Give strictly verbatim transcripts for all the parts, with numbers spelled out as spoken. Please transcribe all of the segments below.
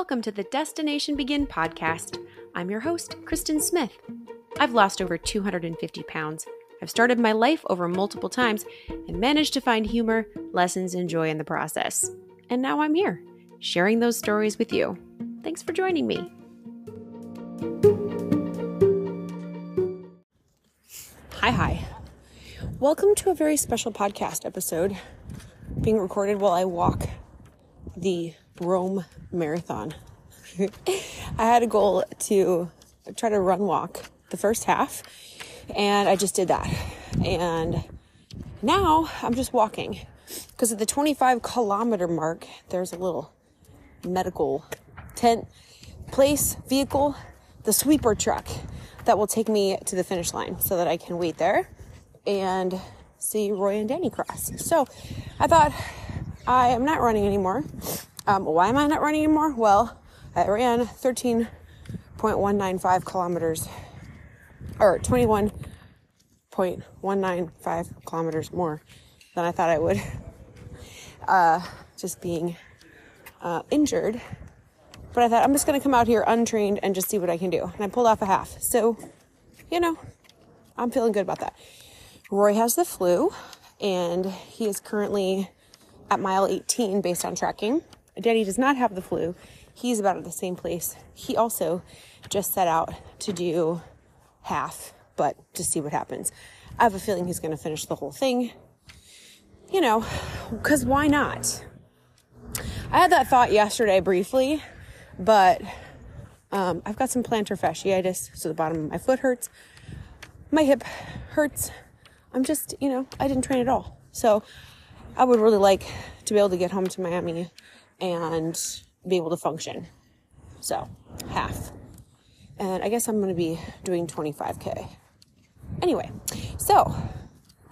Welcome to the Destination Begin podcast. I'm your host, Kristen Smith. I've lost over two hundred fifty pounds. I've started my life over multiple times and managed to find humor, lessons, and joy in the process. And now I'm here, sharing those stories with you. Thanks for joining me. Hi, hi. Welcome to a very special podcast episode being recorded while I walk the Rome Marathon. I had a goal to try to run walk the first half, and I just did that. And now I'm just walking because at the twenty-five kilometer mark, there's a little medical tent, place, vehicle, the sweeper truck that will take me to the finish line so that I can wait there and see Roy and Danny cross. So I thought, I am not running anymore. Um, why am I not running anymore? Well, I ran thirteen point one nine five kilometers, or twenty-one point one nine five kilometers more than I thought I would, uh, just being uh, injured. But I thought, I'm just going to come out here untrained and just see what I can do. And I pulled off a half. So, you know, I'm feeling good about that. Roy has the flu, and he is currently at mile eighteen based on tracking. Daddy does not have the flu. He's about at the same place. He also just set out to do half, but to see what happens. I have a feeling he's going to finish the whole thing, you know, because why not? I had that thought yesterday briefly, but um, I've got some plantar fasciitis, so the bottom of my foot hurts. My hip hurts. I'm just, you know, I didn't train at all. So I would really like to be able to get home to Miami and be able to function. So half. And I guess I'm going to be doing twenty-five K. Anyway, so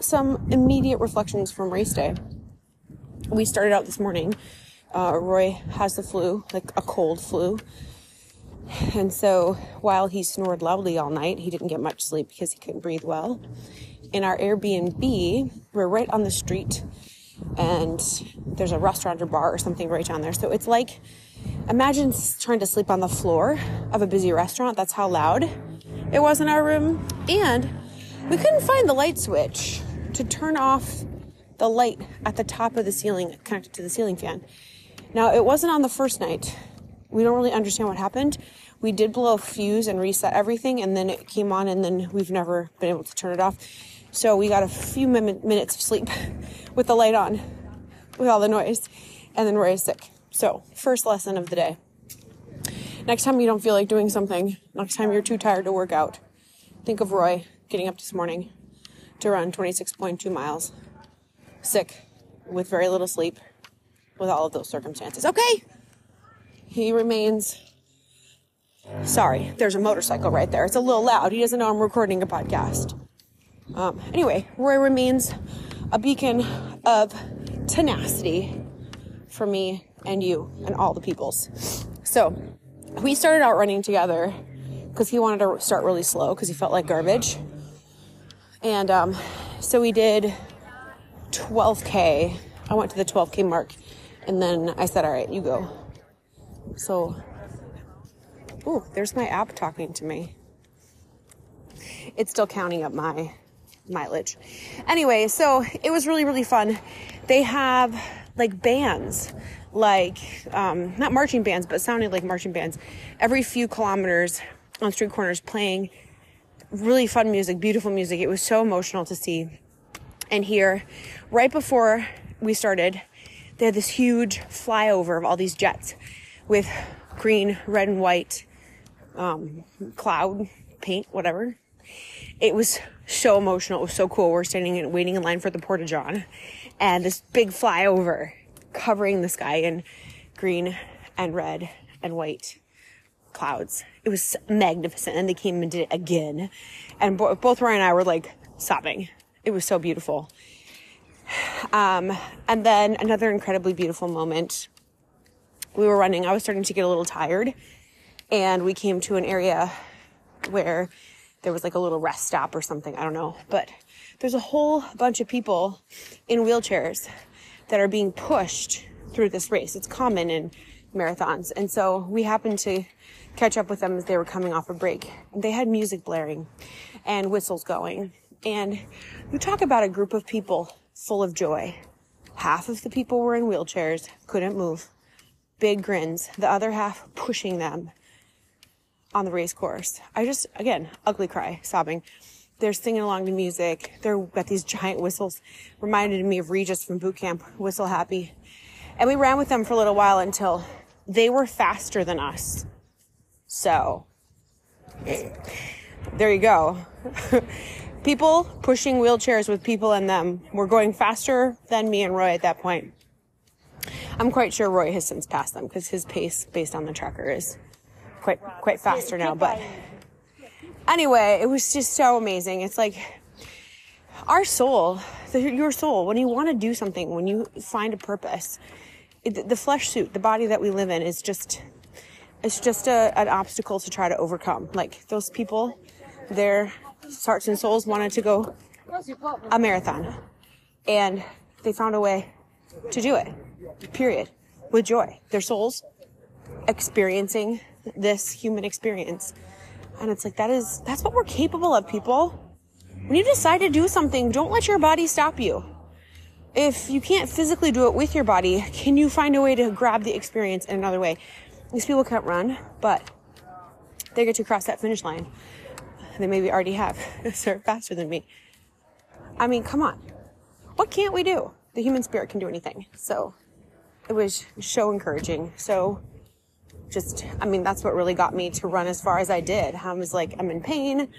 some immediate reflections from race day. We started out this morning. Uh, Roy has the flu, like a cold flu. And so while he snored loudly all night, he didn't get much sleep because he couldn't breathe well. In our Airbnb, we're right on the street, and there's a restaurant or bar or something right down there. So it's like, imagine trying to sleep on the floor of a busy restaurant. That's how loud it was in our room. And we couldn't find the light switch to turn off the light at the top of the ceiling connected to the ceiling fan. Now, it wasn't on the first night. We don't really understand what happened. We did blow a fuse and reset everything, and then it came on, and then we've never been able to turn it off. So we got a few minutes of sleep with the light on, with all the noise, and then Roy is sick. So first lesson of the day. Next time you don't feel like doing something, next time you're too tired to work out, think of Roy getting up this morning to run twenty-six point two miles, sick, with very little sleep, with all of those circumstances. Okay, he remains... Sorry, there's a motorcycle right there. It's a little loud. He doesn't know I'm recording a podcast. Um, anyway, Roy remains a beacon of tenacity for me and you and all the peoples. So we started out running together because he wanted to start really slow because he felt like garbage. And um, so we did twelve K. I went to the twelve K mark, and then I said, all right, you go. So, ooh, there's my app talking to me. It's still counting up my mileage. Anyway, so it was really, really fun. They have like bands, like, um, not marching bands, but sounding like marching bands, every few kilometers on street corners playing really fun music, beautiful music. It was so emotional to see and hear. Right before we started, they had this huge flyover of all these jets with green, red, and white, um, cloud paint, whatever. It was so emotional. It was so cool. We're standing and waiting in line for the Porta John, and this big flyover covering the sky in green and red and white clouds. It was magnificent. And they came and did it again. And bo- both Roy and I were like sobbing. It was so beautiful. Um, and then another incredibly beautiful moment. We were running. I was starting to get a little tired, and we came to an area where there was like a little rest stop or something. I don't know. But there's a whole bunch of people in wheelchairs that are being pushed through this race. It's common in marathons. And so we happened to catch up with them as they were coming off a break. They had music blaring and whistles going. And you talk about a group of people full of joy. Half of the people were in wheelchairs, couldn't move, big grins. The other half pushing them on the race course. I just, again, ugly cry, sobbing. They're singing along to music. They've got these giant whistles. Reminded me of Regis from boot camp, Whistle Happy. And we ran with them for a little while until they were faster than us. So, there you go. People pushing wheelchairs with people in them were going faster than me and Roy at that point. I'm quite sure Roy has since passed them because his pace based on the tracker is quite, quite faster now, but... Anyway, it was just so amazing. It's like our soul, the, your soul, when you want to do something, when you find a purpose, it, the flesh suit, the body that we live in is just, it's just a, an obstacle to try to overcome. Like those people, their hearts and souls wanted to go a marathon and they found a way to do it, period, with joy. Their souls experiencing this human experience. And it's like, that is, that's what we're capable of, people. When you decide to do something, don't let your body stop you. If you can't physically do it with your body, can you find a way to grab the experience in another way? These people can't run, but they get to cross that finish line. They maybe already have. They're faster than me. I mean, come on. What can't we do? The human spirit can do anything. So it was so encouraging. So just, I mean, that's what really got me to run as far as I did. I was like, I'm in pain.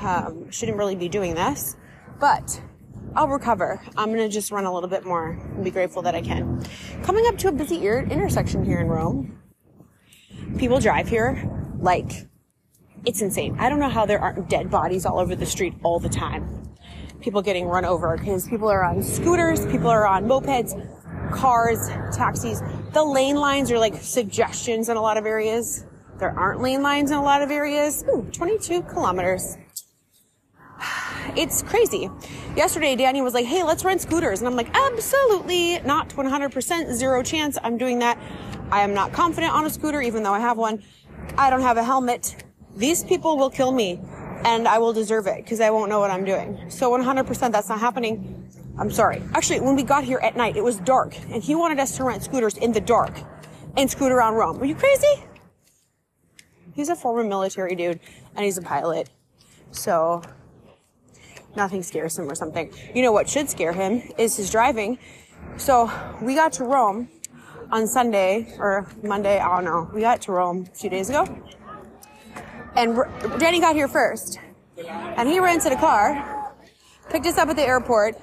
Um, shouldn't really be doing this, but I'll recover. I'm going to just run a little bit more and be grateful that I can. Coming up to a busy intersection here in Rome. People drive here like it's insane. I don't know how there aren't dead bodies all over the street all the time. People getting run over because people are on scooters. People are on mopeds. Cars, taxis, the lane lines are like suggestions in a lot of areas. There aren't lane lines in a lot of areas. Ooh, twenty-two kilometers. It's crazy. Yesterday, Danny was like, hey, let's rent scooters. And I'm like, absolutely not, one hundred percent, zero chance I'm doing that. I am not confident on a scooter, even though I have one. I don't have a helmet. These people will kill me and I will deserve it because I won't know what I'm doing. So one hundred percent, that's not happening. I'm sorry. Actually, when we got here at night, it was dark, and he wanted us to rent scooters in the dark and scoot around Rome. Are you crazy? He's a former military dude, and he's a pilot, so nothing scares him or something. You know what should scare him is his driving. So we got to Rome on Sunday, or Monday, I don't know. We got to Rome a few days ago, and Danny got here first, and he rented a car, picked us up at the airport,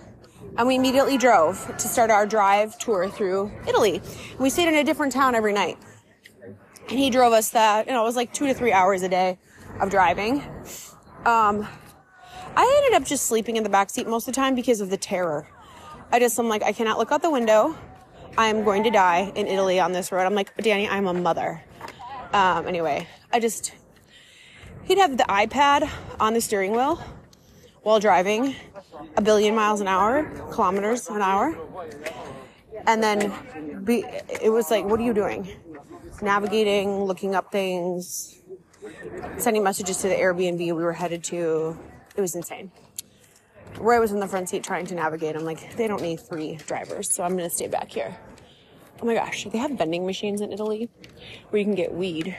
and we immediately drove to start our drive tour through Italy. We stayed in a different town every night. And he drove us that, you know, it was like two to three hours a day of driving. Um, I ended up just sleeping in the backseat most of the time because of the terror. I just, I'm like, I cannot look out the window. I am going to die in Italy on this road. I'm like, Danny, I'm a mother. Um, anyway, I just, he'd have the iPad on the steering wheel while driving a billion miles an hour, kilometers an hour. And then be, it was like, what are you doing? Navigating, looking up things, sending messages to the Airbnb we were headed to. It was insane. Roy was in the front seat trying to navigate. I'm like, they don't need three drivers, so I'm going to stay back here. Oh my gosh, they have vending machines in Italy where you can get weed.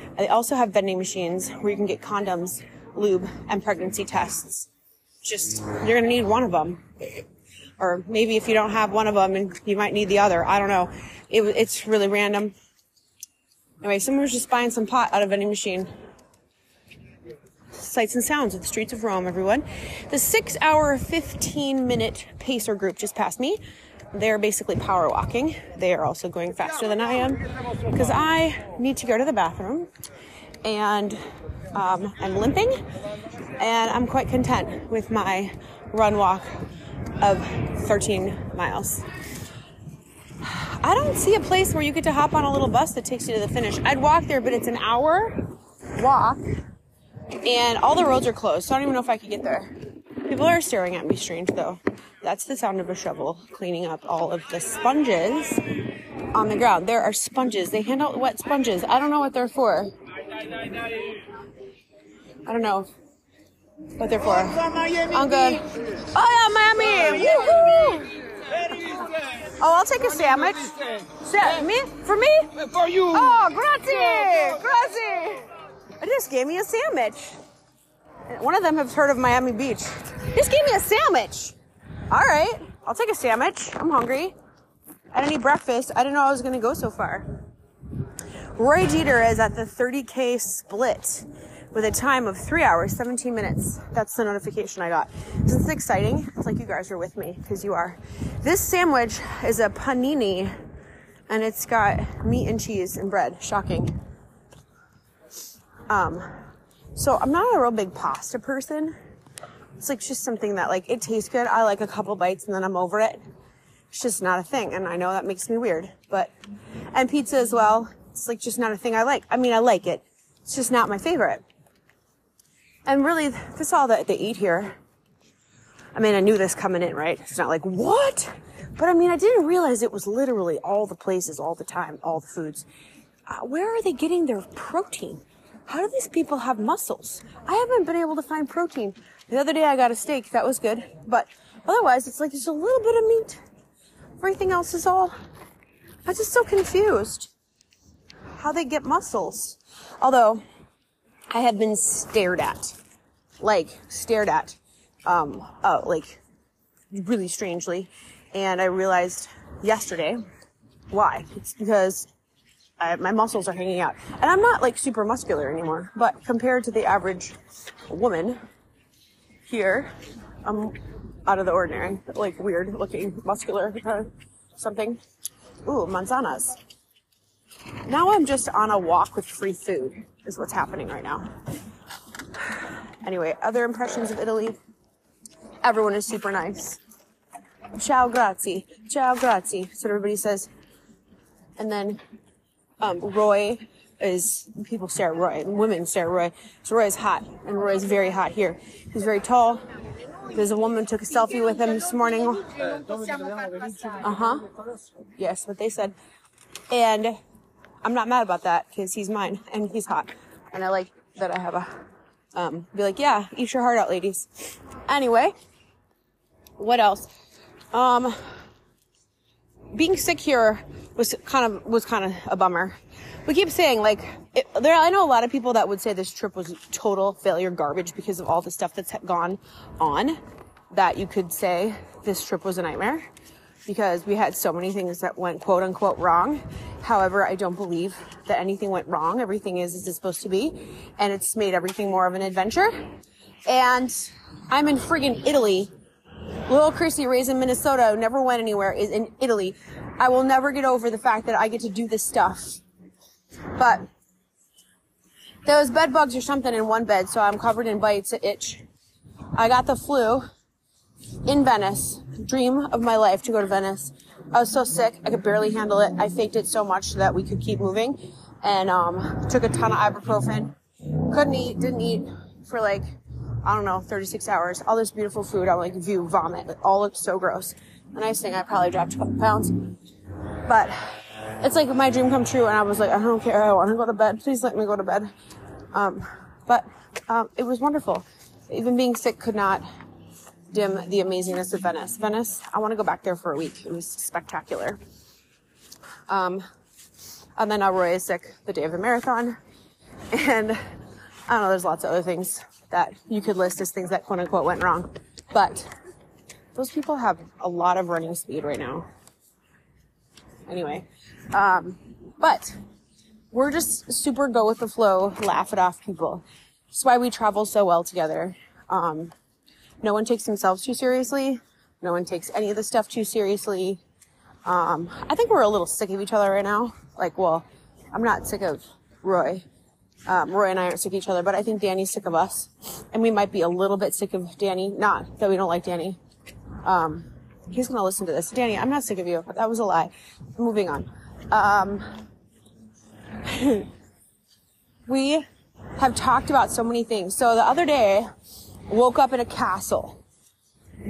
And they also have vending machines where you can get condoms, lube, and pregnancy tests. Just, you're going to need one of them. Or maybe if you don't have one of them, and you might need the other. I don't know. It, it's really random. Anyway, someone was just buying some pot out of any machine. Sights and sounds of the streets of Rome, everyone. The six hour, fifteen minute pacer group just passed me. They're basically power walking. They are also going faster than I am because I need to go to the bathroom. And um, I'm limping, and I'm quite content with my run walk of thirteen miles. I don't see a place where you get to hop on a little bus that takes you to the finish. I'd walk there, but it's an hour walk, and all the roads are closed, so I don't even know if I could get there. People are staring at me strange, though. That's the sound of a shovel cleaning up all of the sponges on the ground. There are sponges. They hand out wet sponges. I don't know what they're for. I don't know what they're for. I'm good. Oh, yeah, Miami. Woo-hoo. Oh, I'll take a sandwich. Sa- me? For me? For you. Oh, grazie. Grazie. I just gave me a sandwich. One of them has heard of Miami Beach. Just gave me a sandwich. All right. I'll take a sandwich. I'm hungry. I didn't eat breakfast. I didn't know I was going to go so far. Roy Jeter is at the thirty K split with a time of three hours, seventeen minutes. That's the notification I got. This is exciting. It's like you guys are with me, because you are. This sandwich is a panini, and it's got meat and cheese and bread. Shocking. Um, so I'm not a real big pasta person. It's like just something that like, it tastes good. I like a couple bites and then I'm over it. It's just not a thing. And I know that makes me weird, but, and pizza as well. It's like just not a thing I like. I mean, I like it. It's just not my favorite. And really, that's all that they eat here. I mean, I knew this coming in, right? It's not like, what? But I mean, I didn't realize it was literally all the places, all the time, all the foods. Uh, where are they getting their protein? How do these people have muscles? I haven't been able to find protein. The other day I got a steak. That was good. But otherwise, it's like there's a little bit of meat. Everything else is all... I'm just so confused how they get muscles. Although... I have been stared at, like stared at, um, uh, like really strangely. And I realized yesterday why. It's because I, my muscles are hanging out, and I'm not like super muscular anymore, but compared to the average woman here, I'm out of the ordinary, like weird looking, muscular, uh, something. Ooh, manzanas. Now I'm just on a walk with free food is what's happening right now. Anyway, other impressions of Italy. Everyone is super nice. Ciao, grazie. Ciao, grazie. So everybody says. And then um, Roy is, people stare at Roy, and women stare at Roy. So Roy is hot, and Roy is very hot here. He's very tall. There's a woman took a selfie with him this morning. Uh-huh. Yes, what they said. And I'm not mad about that because he's mine and he's hot. And I like that I have a, um, be like, yeah, eat your heart out, ladies. Anyway, what else? Um, being sick here was kind of, was kind of a bummer. We keep saying like, it, there, I know a lot of people that would say this trip was total failure garbage because of all the stuff that's gone on that you could say this trip was a nightmare. Because we had so many things that went quote unquote wrong. However, I don't believe that anything went wrong. Everything is as it's supposed to be. And it's made everything more of an adventure. And I'm in friggin' Italy. Little Chrissy, raised in Minnesota, never went anywhere, is in Italy. I will never get over the fact that I get to do this stuff. But there was bed bugs or something in one bed, so I'm covered in bites, it itch. I got the flu. In Venice, dream of my life to go to Venice. I was so sick, I could barely handle it. I faked it so much that we could keep moving, and um, took a ton of ibuprofen. Couldn't eat, didn't eat for like, I don't know, thirty-six hours. All this beautiful food, I'm like, view, vomit. It all looked so gross. The nice thing, I probably dropped twelve pounds. But it's like my dream come true, and I was like, I don't care, I want to go to bed. Please let me go to bed. Um, but um, it was wonderful. Even being sick could not... dim the amazingness of Venice. Venice, I want to go back there for a week. It was spectacular. Um, and then now Roy is sick the day of the marathon. And I don't know, there's lots of other things that you could list as things that quote unquote went wrong. But those people have a lot of running speed right now. Anyway, um, but we're just super go with the flow, laugh it off people. That's why we travel so well together. Um, No one takes themselves too seriously. No one takes any of the stuff too seriously. Um, I think we're a little sick of each other right now. Like, well, I'm not sick of Roy. Um, Roy and I aren't sick of each other, but I think Danny's sick of us. And we might be a little bit sick of Danny. Not that we don't like Danny. Um, he's going to listen to this. Danny, I'm not sick of you. That was a lie. Moving on. Um, we have talked about so many things. So the other day... woke up in a castle.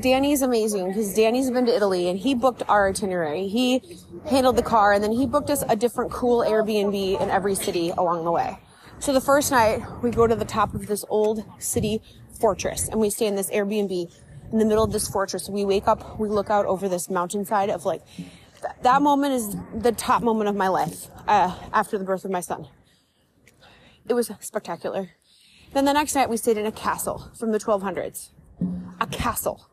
Danny's amazing because Danny's been to Italy and he booked our itinerary. He handled the car, and then he booked us a different cool Airbnb in every city along the way. So the first night, we go to the top of this old city fortress, and we stay in this Airbnb in the middle of this fortress. We wake up, we look out over this mountainside of like, th- that moment is the top moment of my life uh, after the birth of my son. It was spectacular. Then the next night, we stayed in a castle from the twelve hundreds. A castle.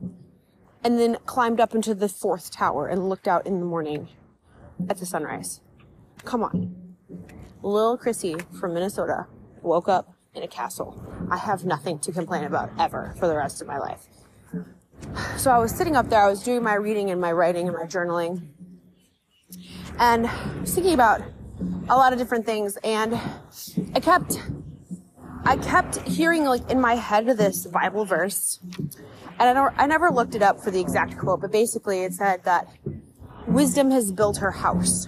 And then climbed up into the fourth tower and looked out in the morning at the sunrise. Come on. Little Chrissy from Minnesota woke up in a castle. I have nothing to complain about ever for the rest of my life. So I was sitting up there. I was doing my reading and my writing and my journaling. And I was thinking about a lot of different things. And I kept... I kept hearing, like, in my head this Bible verse, and I don't, I never looked it up for the exact quote, but basically it said that wisdom has built her house.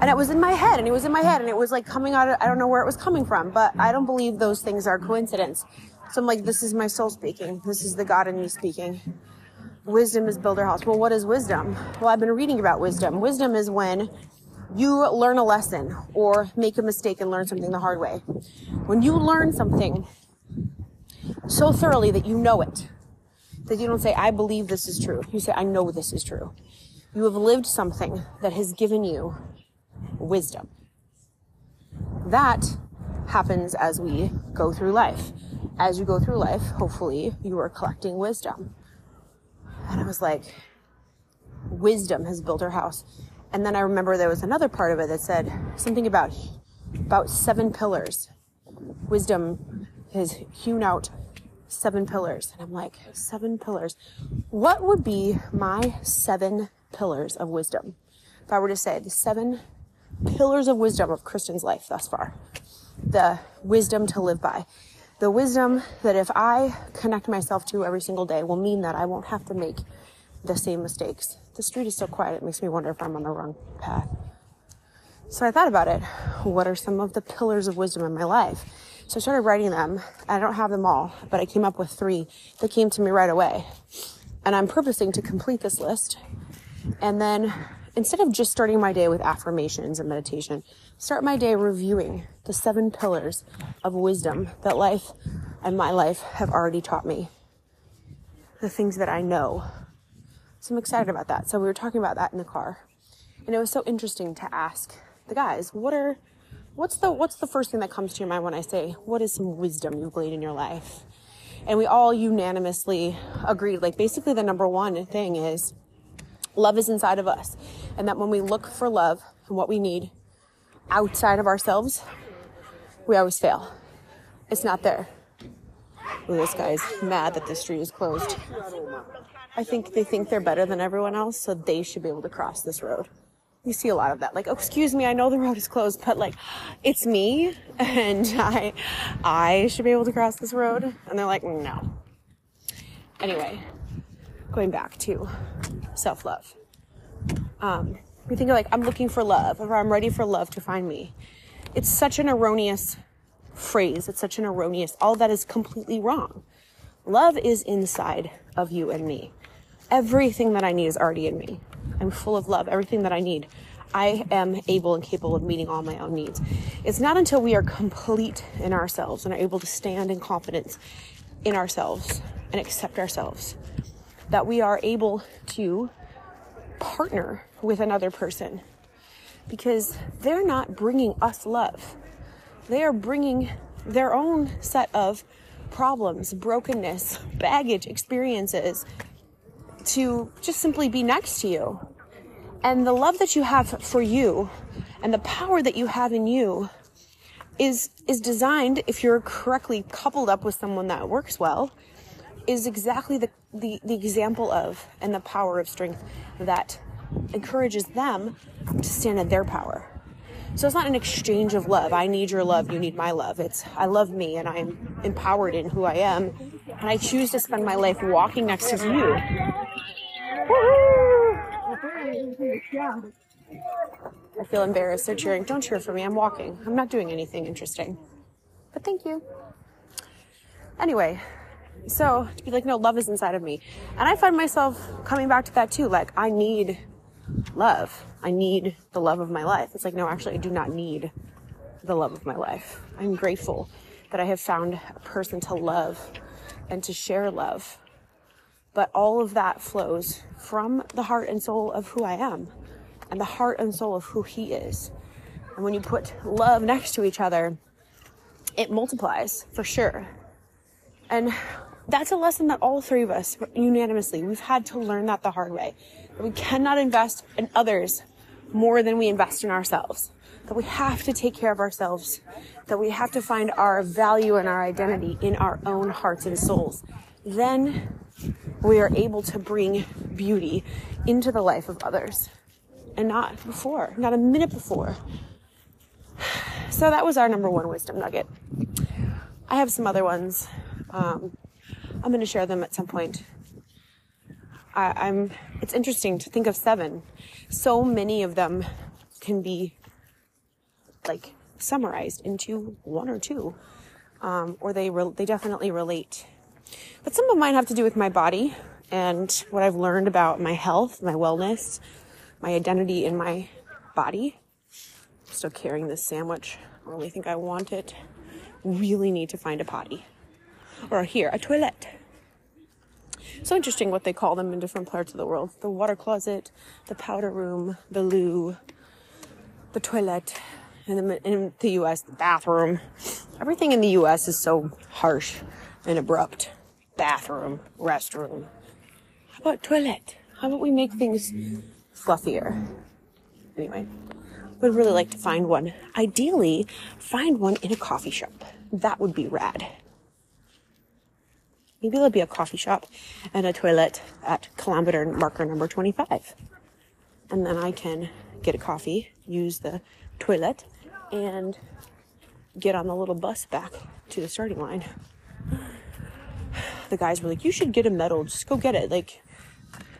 And it was in my head, and it was in my head, and it was, like, coming out of, I don't know where it was coming from, but I don't believe those things are coincidence. So I'm like, this is my soul speaking. This is the God in me speaking. Wisdom has built her house. Well, what is wisdom? Well, I've been reading about wisdom. Wisdom is when you learn a lesson or make a mistake and learn something the hard way. When you learn something so thoroughly that you know it, that you don't say, I believe this is true. You say, I know this is true. You have lived something that has given you wisdom. That happens as we go through life. As you go through life, hopefully you are collecting wisdom. And I was like, wisdom has built her house. And then I remember there was another part of it that said something about about seven pillars. Wisdom has hewn out seven pillars. And I'm like, seven pillars. What would be my seven pillars of wisdom? If I were to say the seven pillars of wisdom of Kristen's life thus far, the wisdom to live by, the wisdom that if I connect myself to every single day will mean that I won't have to make the same mistakes. The street is so quiet, it makes me wonder if I'm on the wrong path. So I thought about it. What are some of the pillars of wisdom in my life? So I started writing them. I don't have them all, but I came up with three that came to me right away. And I'm purposing to complete this list. And then instead of just starting my day with affirmations and meditation, start my day reviewing the seven pillars of wisdom that life and my life have already taught me. The things that I know. So I'm excited about that. So we were talking about that in the car, and it was so interesting to ask the guys, what are, what's the, what's the first thing that comes to your mind when I say, what is some wisdom you've gleaned in your life? And we all unanimously agreed, like basically the number one thing is love is inside of us. And that when we look for love and what we need outside of ourselves, we always fail. It's not there. Ooh, this guy's mad that the street is closed. I think they think they're better than everyone else, so they should be able to cross this road. You see a lot of that. Like, oh, excuse me, I know the road is closed, but like, it's me, and I, I should be able to cross this road. And they're like, no. Anyway, going back to self-love. Um, we think of like, I'm looking for love, or I'm ready for love to find me. It's such an erroneous phrase. It's such an erroneous, all that is completely wrong. Love is inside of you and me. Everything that I need is already in me. I'm full of love. Everything that I need. I am able and capable of meeting all my own needs. It's not until we are complete in ourselves and are able to stand in confidence in ourselves and accept ourselves that we are able to partner with another person, because they're not bringing us love. They are bringing their own set of problems, brokenness, baggage, experiences, to just simply be next to you. And the love that you have for you and the power that you have in you is is designed, if you're correctly coupled up with someone that works well, is exactly the, the, the example of and the power of strength that encourages them to stand in their power. So it's not an exchange of love. I need your love, you need my love. It's I love me and I'm empowered in who I am. And I choose to spend my life walking next to you. Woo-hoo! I feel embarrassed. They're cheering. Don't cheer for me. I'm walking. I'm not doing anything interesting. But thank you. Anyway, so to be like, no, love is inside of me. And I find myself coming back to that too. Like, I need love. I need the love of my life. It's like, no, actually, I do not need the love of my life. I'm grateful that I have found a person to love and to share love. But all of that flows from the heart and soul of who I am and the heart and soul of who he is. And when you put love next to each other, it multiplies for sure. And that's a lesson that all three of us unanimously, we've had to learn that the hard way. That we cannot invest in others more than we invest in ourselves. That we have to take care of ourselves. That we have to find our value and our identity in our own hearts and souls. Then we are able to bring beauty into the life of others. And not before, not a minute before. So that was our number one wisdom nugget. I have some other ones. Um, I'm going to share them at some point. I, I'm, it's interesting to think of seven. So many of them can be like summarized into one or two, um, or they, re- they definitely relate, but some of mine have to do with my body and what I've learned about my health, my wellness, my identity in my body. I'm still carrying this sandwich. I really think I want it. Really need to find a potty. Or here, a toilet. So interesting what they call them in different parts of the world. The water closet, the powder room, the loo, the toilet, and in the U S, the bathroom. Everything in the U S is so harsh and abrupt. Bathroom, restroom. How about toilet? How about we make things fluffier? Anyway, would really like to find one. Ideally, find one in a coffee shop. That would be rad. Maybe there'll be a coffee shop and a toilet at kilometer marker number twenty-five. And then I can get a coffee, use the toilet, and get on the little bus back to the starting line. The guys were like, you should get a medal. Just go get it. Like,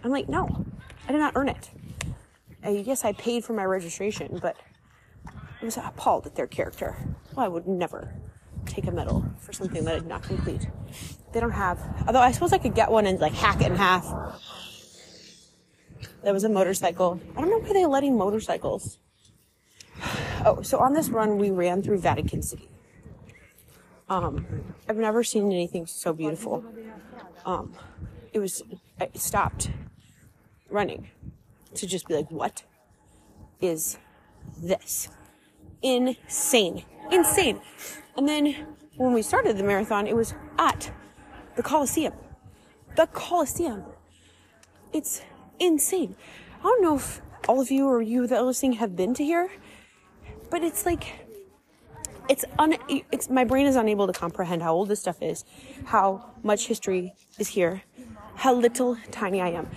I'm like, no, I did not earn it. I guess I paid for my registration, but I was appalled at their character. Well, I would never take a medal for something that I did not complete. They don't have, although I suppose I could get one and like hack it in half. There was a motorcycle. I don't know why they're letting motorcycles. Oh, so on this run, we ran through Vatican City. Um, I've never seen anything so beautiful. Um, it was, I stopped running to just be like, what is this? Insane. Insane. And then when we started the marathon, it was at the Colosseum. The Colosseum. It's insane. I don't know if all of you or you that are listening have been to here, but it's like, it's, un, it's my brain is unable to comprehend how old this stuff is, how much history is here, how little tiny I am.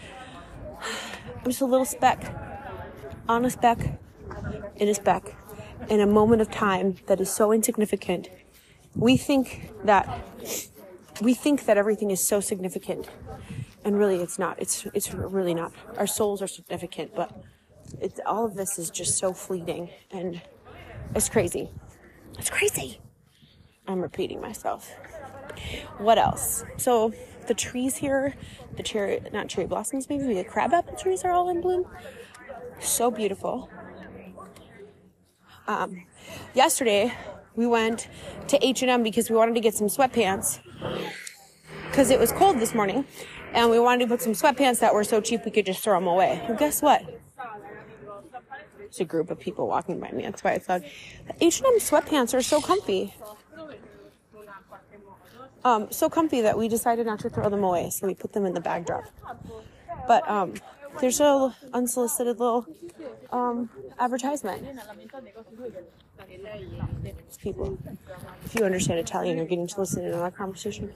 I'm just a little speck on a speck in a speck. In a moment of time that is so insignificant, we think that we think that everything is so significant, and really, it's not. It's it's really not. Our souls are significant, but it's, all of this is just so fleeting, and it's crazy. It's crazy. I'm repeating myself. What else? So the trees here, the cherry, not cherry blossoms, maybe, maybe the crabapple trees are all in bloom. So beautiful. Um, yesterday we went to H and M because we wanted to get some sweatpants because it was cold this morning and we wanted to put some sweatpants that were so cheap we could just throw them away. Well, guess what? It's a group of people walking by me. That's why it's loud. H and M sweatpants are so comfy. Um, so comfy that we decided not to throw them away. So we put them in the bag drop. But, um, there's a unsolicited little um, advertisement. It's people. If you understand Italian, you're getting to listen to that conversation.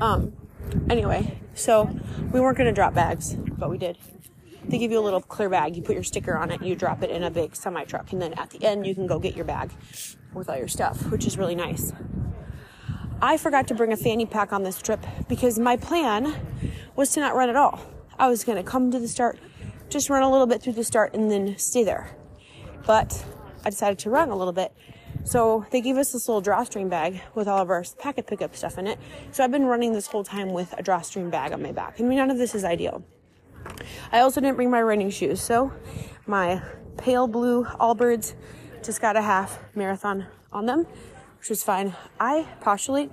Um, anyway, so we weren't going to drop bags, but we did. They give you a little clear bag. You put your sticker on it. You drop it in a big semi-truck. And then at the end, you can go get your bag with all your stuff, which is really nice. I forgot to bring a fanny pack on this trip because my plan was to not run at all. I was going to come to the start, just run a little bit through the start, and then stay there. But I decided to run a little bit. So they gave us this little drawstring bag with all of our packet pickup stuff in it. So I've been running this whole time with a drawstring bag on my back. I mean, none of this is ideal. I also didn't bring my running shoes. So my pale blue Allbirds. Just got a half marathon on them, which is fine. I postulate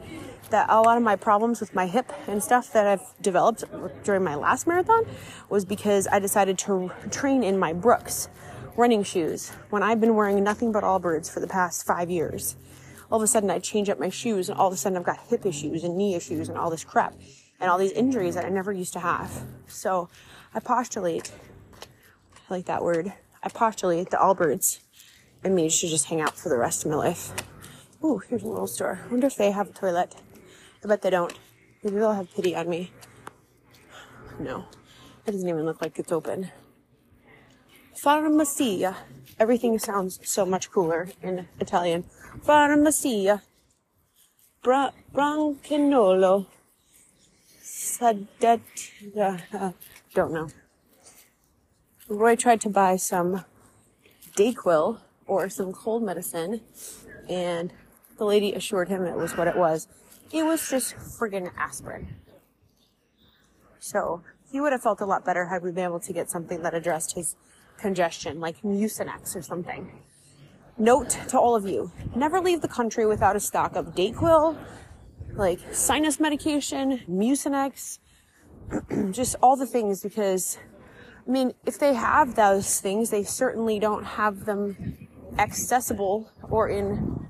that a lot of my problems with my hip and stuff that I've developed during my last marathon was because I decided to train in my Brooks running shoes when I've been wearing nothing but Allbirds for the past five years. All of a sudden I change up my shoes and all of a sudden I've got hip issues and knee issues and all this crap and all these injuries that I never used to have. So I postulate, I like that word, I postulate the Allbirds and me should just hang out for the rest of my life. Ooh, here's a little store. I wonder if they have a toilet. I bet they don't. Maybe they'll have pity on me. No, it doesn't even look like it's open. Farmacia. Everything sounds so much cooler in Italian. Farmacia. Bra- brancanolo. Sadetta. Don't know. Roy tried to buy some Dayquil or some cold medicine, and the lady assured him it was what it was. It was just friggin' aspirin. So he would have felt a lot better had we been able to get something that addressed his congestion, like Mucinex or something. Note to all of you, never leave the country without a stock of Dayquil, like sinus medication, Mucinex, just all the things, because I mean, if they have those things, they certainly don't have them accessible or in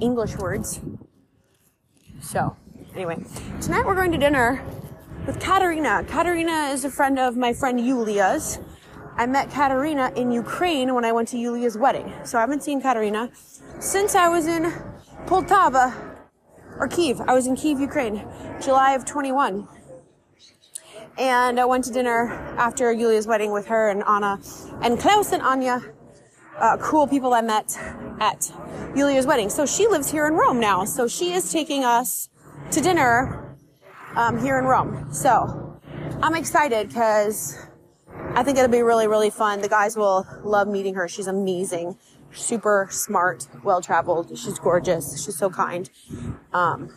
English words. So, anyway, tonight we're going to dinner with Katerina. Katerina is a friend of my friend Yulia's. I met Katerina in Ukraine when I went to Yulia's wedding. So I haven't seen Katerina since I was in Poltava or Kyiv. I was in Kyiv, Ukraine, July of twenty-one. And I went to dinner after Yulia's wedding with her and Anna and Klaus and Anya, uh, cool people I met at Yulia's wedding. So she lives here in Rome now. So she is taking us to dinner, um, here in Rome. So I'm excited because I think it'll be really, really fun. The guys will love meeting her. She's amazing, super smart, well-traveled. She's gorgeous. She's so kind. Um,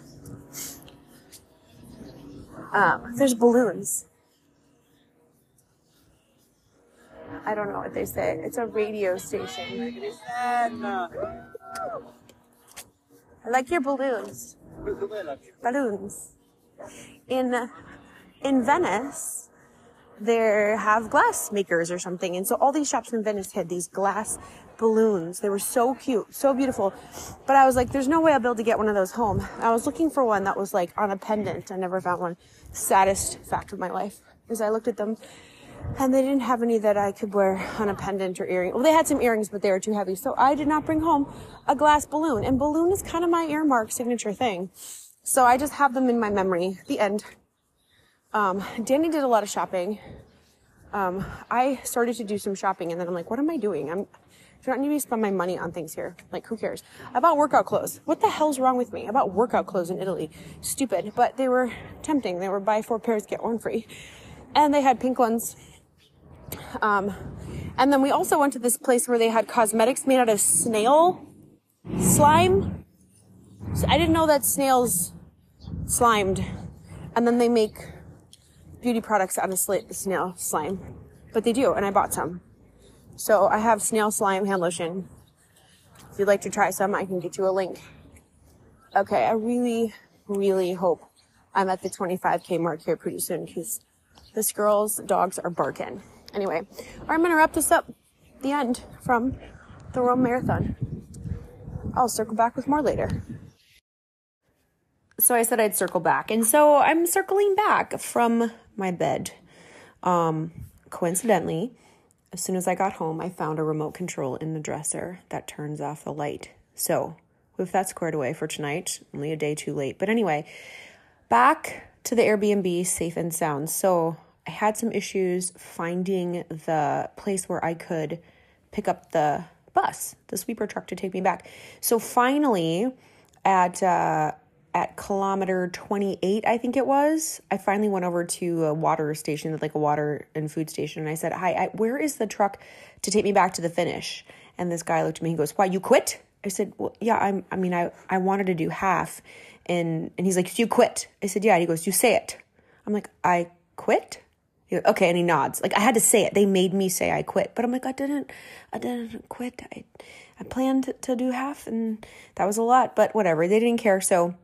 Um, there's balloons. I don't know what they say. It's a radio station. I like your balloons. Balloons. In in Venice, there have glass makers or something. And so all these shops in Venice had these glass balloons. They were so cute, so beautiful. But I was like, there's no way I'll be able to get one of those home. And I was looking for one that was like on a pendant. I never found one. Saddest fact of my life is I looked at them and they didn't have any that I could wear on a pendant or earring. Well, they had some earrings, but they were too heavy. So I did not bring home a glass balloon, and balloon is kind of my earmark signature thing. So I just have them in my memory. The end. Um, Danny did a lot of shopping. Um, I started to do some shopping and then I'm like, what am I doing? I'm I don't need to spend my money on things here. Like, who cares? I bought workout clothes. What the hell's wrong with me? I bought workout clothes in Italy. Stupid. But they were tempting. They were buy four pairs, get one free. And they had pink ones. Um, and then we also went to this place where they had cosmetics made out of snail slime. So I didn't know that snails slimed. And then they make beauty products out of sl- snail slime. But they do. And I bought some. So I have snail slime hand lotion. If you'd like to try some, I can get you a link. Okay, I really, really hope I'm at the twenty-five K mark here pretty soon because this girl's dogs are barking. Anyway, all right, I'm going to wrap this up, the end from the Rome Marathon. I'll circle back with more later. So I said I'd circle back, and so I'm circling back from my bed. Um, coincidentally, as soon as I got home, I found a remote control in the dresser that turns off the light. So with that squared away for tonight, only a day too late. But anyway, back to the Airbnb safe and sound. So I had some issues finding the place where I could pick up the bus, the sweeper truck to take me back. So finally at, uh, at kilometer twenty-eight, I think it was, I finally went over to a water station, like a water and food station. And I said, hi, I, where is the truck to take me back to the finish? And this guy looked at me and goes, why, you quit? I said, well, yeah, I'm, I mean, I, I wanted to do half. And, and he's like, you quit. I said, yeah. And he goes, you say it. I'm like, I quit. He goes, okay, and he nods. Like, I had to say it. They made me say I quit. But I'm like, I didn't, I didn't quit. I, I planned to do half, and that was a lot. But whatever, they didn't care. So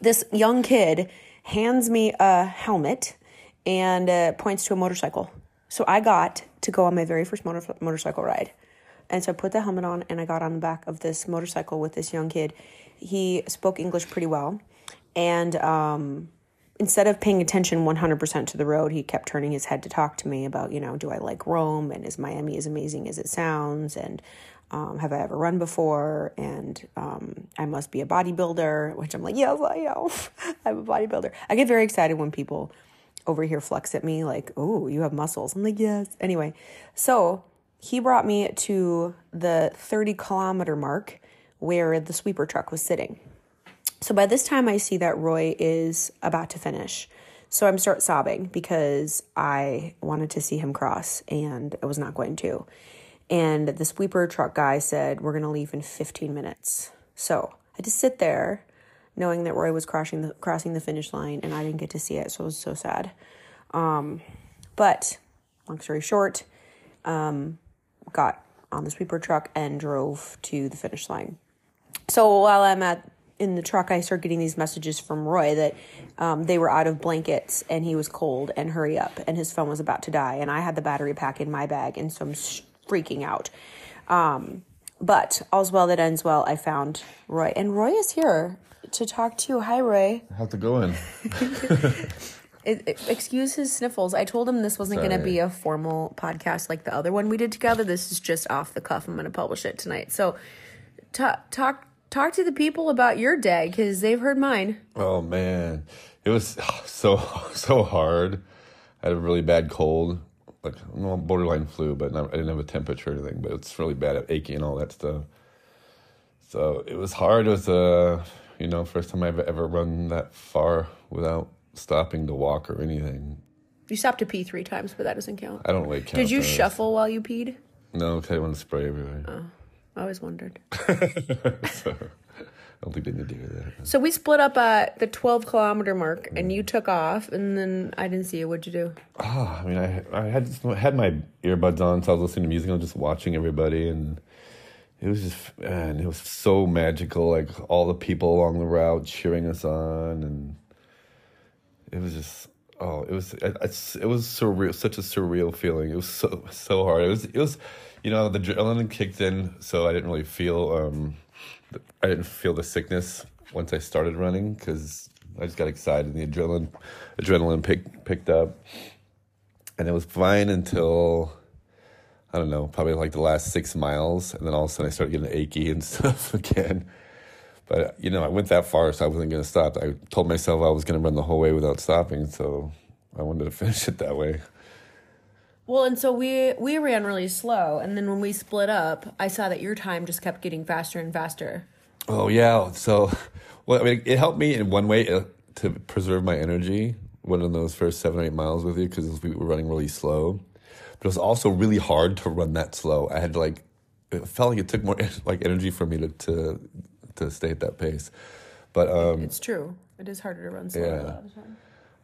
this young kid hands me a helmet and uh, points to a motorcycle. So I got to go on my very first motor- motorcycle ride. And so I put the helmet on, and I got on the back of this motorcycle with this young kid. He spoke English pretty well. And um, instead of paying attention one hundred percent to the road, he kept turning his head to talk to me about, you know, do I like Rome? And is Miami as amazing as it sounds? And um, have I ever run before? And um, I must be a bodybuilder, which I'm like, yes, I am. I'm a bodybuilder. I get very excited when people over here flex at me like, oh, you have muscles. I'm like, yes. Anyway, so he brought me to the thirty kilometer mark where the sweeper truck was sitting. So by this time I see that Roy is about to finish. So I'm start sobbing because I wanted to see him cross and I was not going to. And the sweeper truck guy said, we're going to leave in fifteen minutes. So I just sit there knowing that Roy was crossing the, crossing the finish line and I didn't get to see it. So it was so sad. Um, but long story short, um, got on the sweeper truck and drove to the finish line. So while I'm at in the truck, I start getting these messages from Roy that um, they were out of blankets and he was cold and hurry up and his phone was about to die. And I had the battery pack in my bag. And so I'm freaking out. Um, but all's well that ends well. I found Roy, and Roy is here to talk to you. Hi, Roy. How's it going? It, it, excuse his sniffles. I told him this wasn't going to be a formal podcast like the other one we did together. This is just off the cuff. I'm going to publish it tonight. So t- talk talk to the people about your day because they've heard mine. Oh, man. It was so, so hard. I had a really bad cold. Like, well, borderline flu, but not, I didn't have a temperature or anything. But it's really bad at achy and all that stuff. So it was hard. It was, uh, you know, first time I've ever run that far without stopping to walk or anything. You stopped to pee three times, but that doesn't count. I don't really count. Did you those. Shuffle while you peed? No, because I want to spray everywhere. Oh, I always wondered. So, I don't think they need to hear that. So we split up at the twelve kilometer mark, and you took off, and then I didn't see you. What'd you do? Oh, I mean, I I had had my earbuds on, so I was listening to music. I was just watching everybody, and it was just, man, it was so magical. Like all the people along the route cheering us on, and it was just, oh, it was, it, it was surreal, such a surreal feeling. It was so, so hard. It was, it was, you know, the adrenaline kicked in, so I didn't really feel, um, I didn't feel the sickness once I started running because I just got excited. The adrenaline, adrenaline pick, picked up, and it was fine until, I don't know, probably like the last six miles, and then all of a sudden I started getting achy and stuff again. But, you know, I went that far, so I wasn't going to stop. I told myself I was going to run the whole way without stopping, so I wanted to finish it that way. Well, and so we we ran really slow, and then when we split up, I saw that your time just kept getting faster and faster. Oh, yeah. So, well, I mean, it helped me in one way to preserve my energy, one of those first seven or eight miles with you, because we were running really slow. But it was also really hard to run that slow. I had to, like, it felt like it took more, like, energy for me to... to to stay at that pace. But um it's true. It is harder to run slow. Yeah. All the time.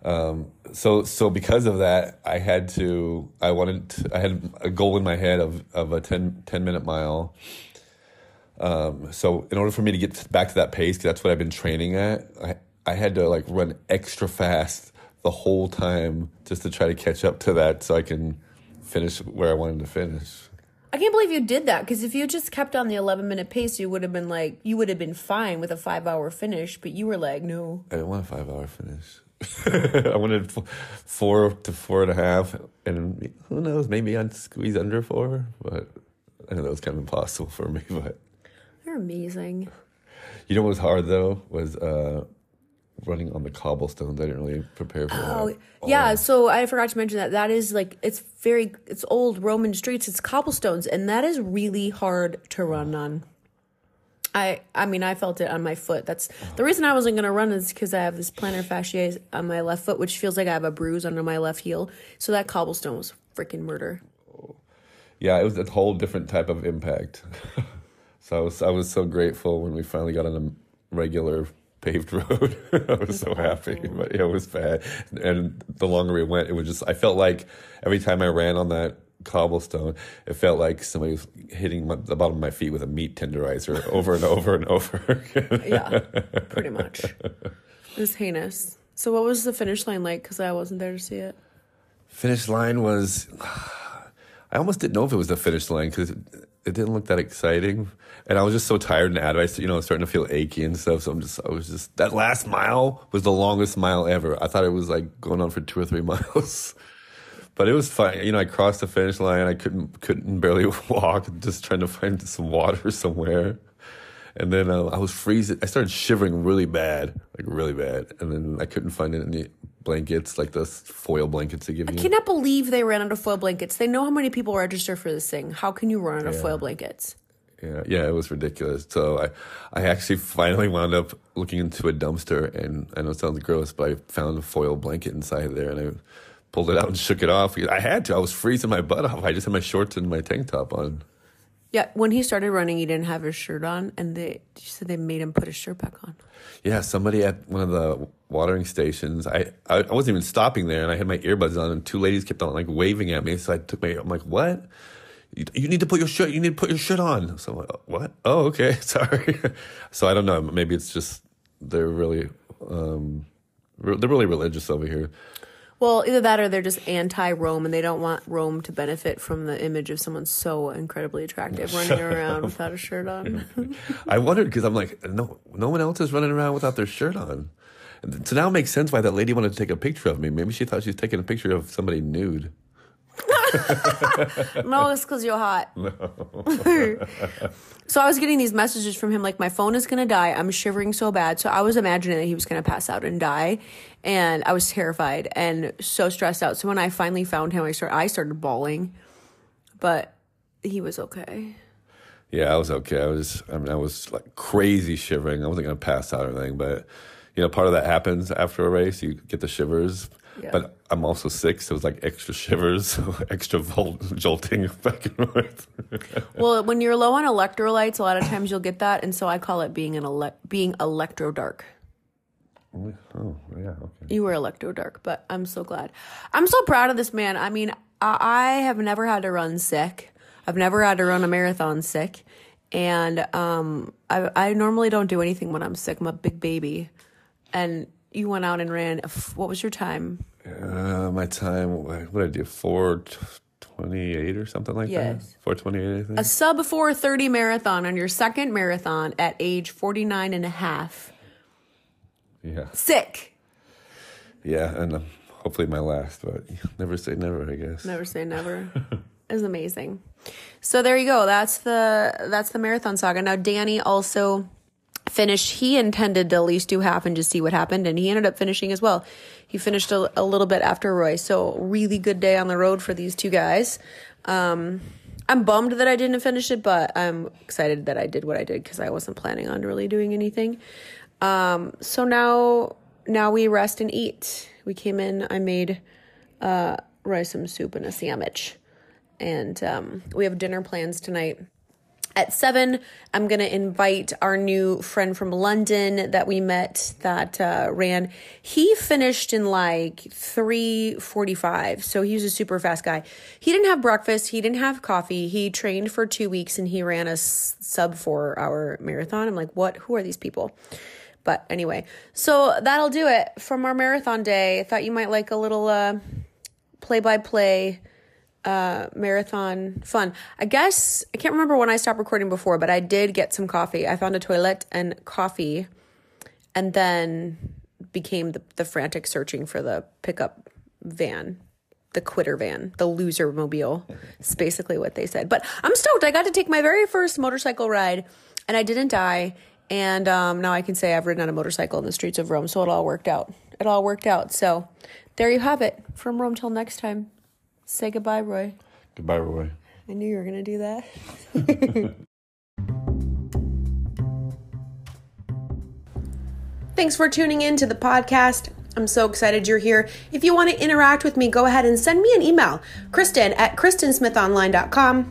Um so so because of that, I had to I wanted to, I had a goal in my head of of a ten, ten minute mile. Um so in order for me to get back to that pace, cuz that's what I've been training at, I I had to like run extra fast the whole time just to try to catch up to that so I can finish where I wanted to finish. I can't believe you did that, because if you just kept on the eleven minute pace, you would have been like, you would have been fine with a five hour finish, but you were like, no. I didn't want a five hour finish. I wanted four to four and a half, and who knows, maybe I'd squeeze under four, but I know that was kind of impossible for me. But you're amazing. You know what was hard though was uh, running on the cobblestones. I didn't really prepare for oh, that. Oh, yeah. So I forgot to mention that. That is like, it's very, it's old Roman streets. It's cobblestones. And that is really hard to run on. I I mean, I felt it on my foot. That's the reason I wasn't going to run is because I have this plantar fasciitis on my left foot, which feels like I have a bruise under my left heel. So that cobblestone was freaking murder. Yeah, it was a whole different type of impact. So I was, I was so grateful when we finally got on a regular paved road. I was so happy, but yeah, it was bad. And the longer we went, it was just, I felt like every time I ran on that cobblestone, it felt like somebody was hitting my, the bottom of my feet with a meat tenderizer over and over and over. Yeah, pretty much. It was heinous. So what was the finish line like? Because I wasn't there to see it. Finish line was, I almost didn't know if it was the finish line because it, it didn't look that exciting. And I was just so tired and out of it. I, you know, starting to feel achy and stuff. So I'm just, I was just, that last mile was the longest mile ever. I thought it was like going on for two or three miles. But it was fun. You know, I crossed the finish line. I couldn't, couldn't barely walk, just trying to find some water somewhere. And then uh, I was freezing. I started shivering really bad, like really bad. And then I couldn't find any blankets, like those foil blankets they give you. I cannot believe they ran out of foil blankets. They know how many people register for this thing. How can you run out yeah. of foil blankets? Yeah, yeah, it was ridiculous. So I, I actually finally wound up looking into a dumpster. And I know it sounds gross, but I found a foil blanket inside there. And I pulled it out and shook it off. I had to. I was freezing my butt off. I just had my shorts and my tank top on. Yeah, when he started running, he didn't have his shirt on, and they she said they made him put his shirt back on. Yeah, somebody at one of the watering stations. I, I I wasn't even stopping there, and I had my earbuds on, and two ladies kept on like waving at me. So I took my. I'm like, what? You, you need to put your shirt. You need to put your shirt on. So I'm like, what? Oh, okay, sorry. So I don't know. Maybe it's just they're really um, re- they're really religious over here. Well, either that or they're just anti-Rome, and they don't want Rome to benefit from the image of someone so incredibly attractive running around without a shirt on. I wondered because I'm like, no, no one else is running around without their shirt on. So now it makes sense why that lady wanted to take a picture of me. Maybe she thought she was taking a picture of somebody nude. No, it's because you're hot. No. So I was getting these messages from him like, my phone is gonna die, I'm shivering so bad. So I was imagining that he was gonna pass out and die, and I was terrified and so stressed out. So when I finally found him, I started I started bawling, but he was okay. Yeah, I was okay. I was I mean I was like crazy shivering. I wasn't gonna pass out or anything, but you know, part of that happens after a race. You get the shivers. Yeah. But I'm also sick, so it was like extra shivers, so extra volt, jolting back and forth. Well, when you're low on electrolytes, a lot of times you'll get that, and so I call it being an ele- being electro dark. Oh, yeah, okay. You were electro dark, but I'm so glad. I'm so proud of this man. I mean, I, I have never had to run sick. I've never had to run a marathon sick, and um, I, I normally don't do anything when I'm sick. I'm a big baby, and you went out and ran. What was your time? Uh, my time, what did I do? four twenty-eight or something like yes. that? four twenty-eight, I think. A sub four thirty marathon on your second marathon at age forty-nine and a half. Yeah. Sick. Yeah, and uh, hopefully my last, but never say never, I guess. Never say never. It was amazing. So there you go. That's the that's the marathon saga. Now, Danny also finished. He intended to at least do half and just see what happened, and he ended up finishing as well. He finished a, a little bit after Roy, so really good day on the road for these two guys. Um, I'm bummed that I didn't finish it, but I'm excited that I did what I did because I wasn't planning on really doing anything. Um, so now now we rest and eat. We came in. I made uh, Roy some soup and a sandwich, and um, we have dinner plans tonight. At seven, I'm going to invite our new friend from London that we met that uh, ran. He finished in like three forty-five, so he was a super fast guy. He didn't have breakfast. He didn't have coffee. He trained for two weeks, and he ran a sub four-hour marathon. I'm like, what? Who are these people? But anyway, so that'll do it from our marathon day. I thought you might like a little uh, play-by-play Uh, marathon fun. I guess I can't remember when I stopped recording before, but I did get some coffee. I found a toilet and coffee, and then became the, the frantic searching for the pickup van, the quitter van, the loser mobile. It's basically what they said. But I'm stoked. I got to take my very first motorcycle ride, and I didn't die. And um, now I can say I've ridden on a motorcycle in the streets of Rome. So it all worked out. It all worked out. So there you have it. From Rome till next time. Say goodbye, Roy. Goodbye, Roy. I knew you were going to do that. Thanks for tuning in to the podcast. I'm so excited you're here. If you want to interact with me, go ahead and send me an email, Kristen at kristen smith online dot com.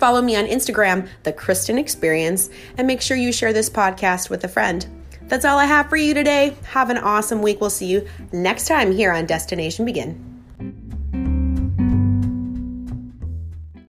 Follow me on Instagram, The Kristen Experience, and make sure you share this podcast with a friend. That's all I have for you today. Have an awesome week. We'll see you next time here on Destination Begin.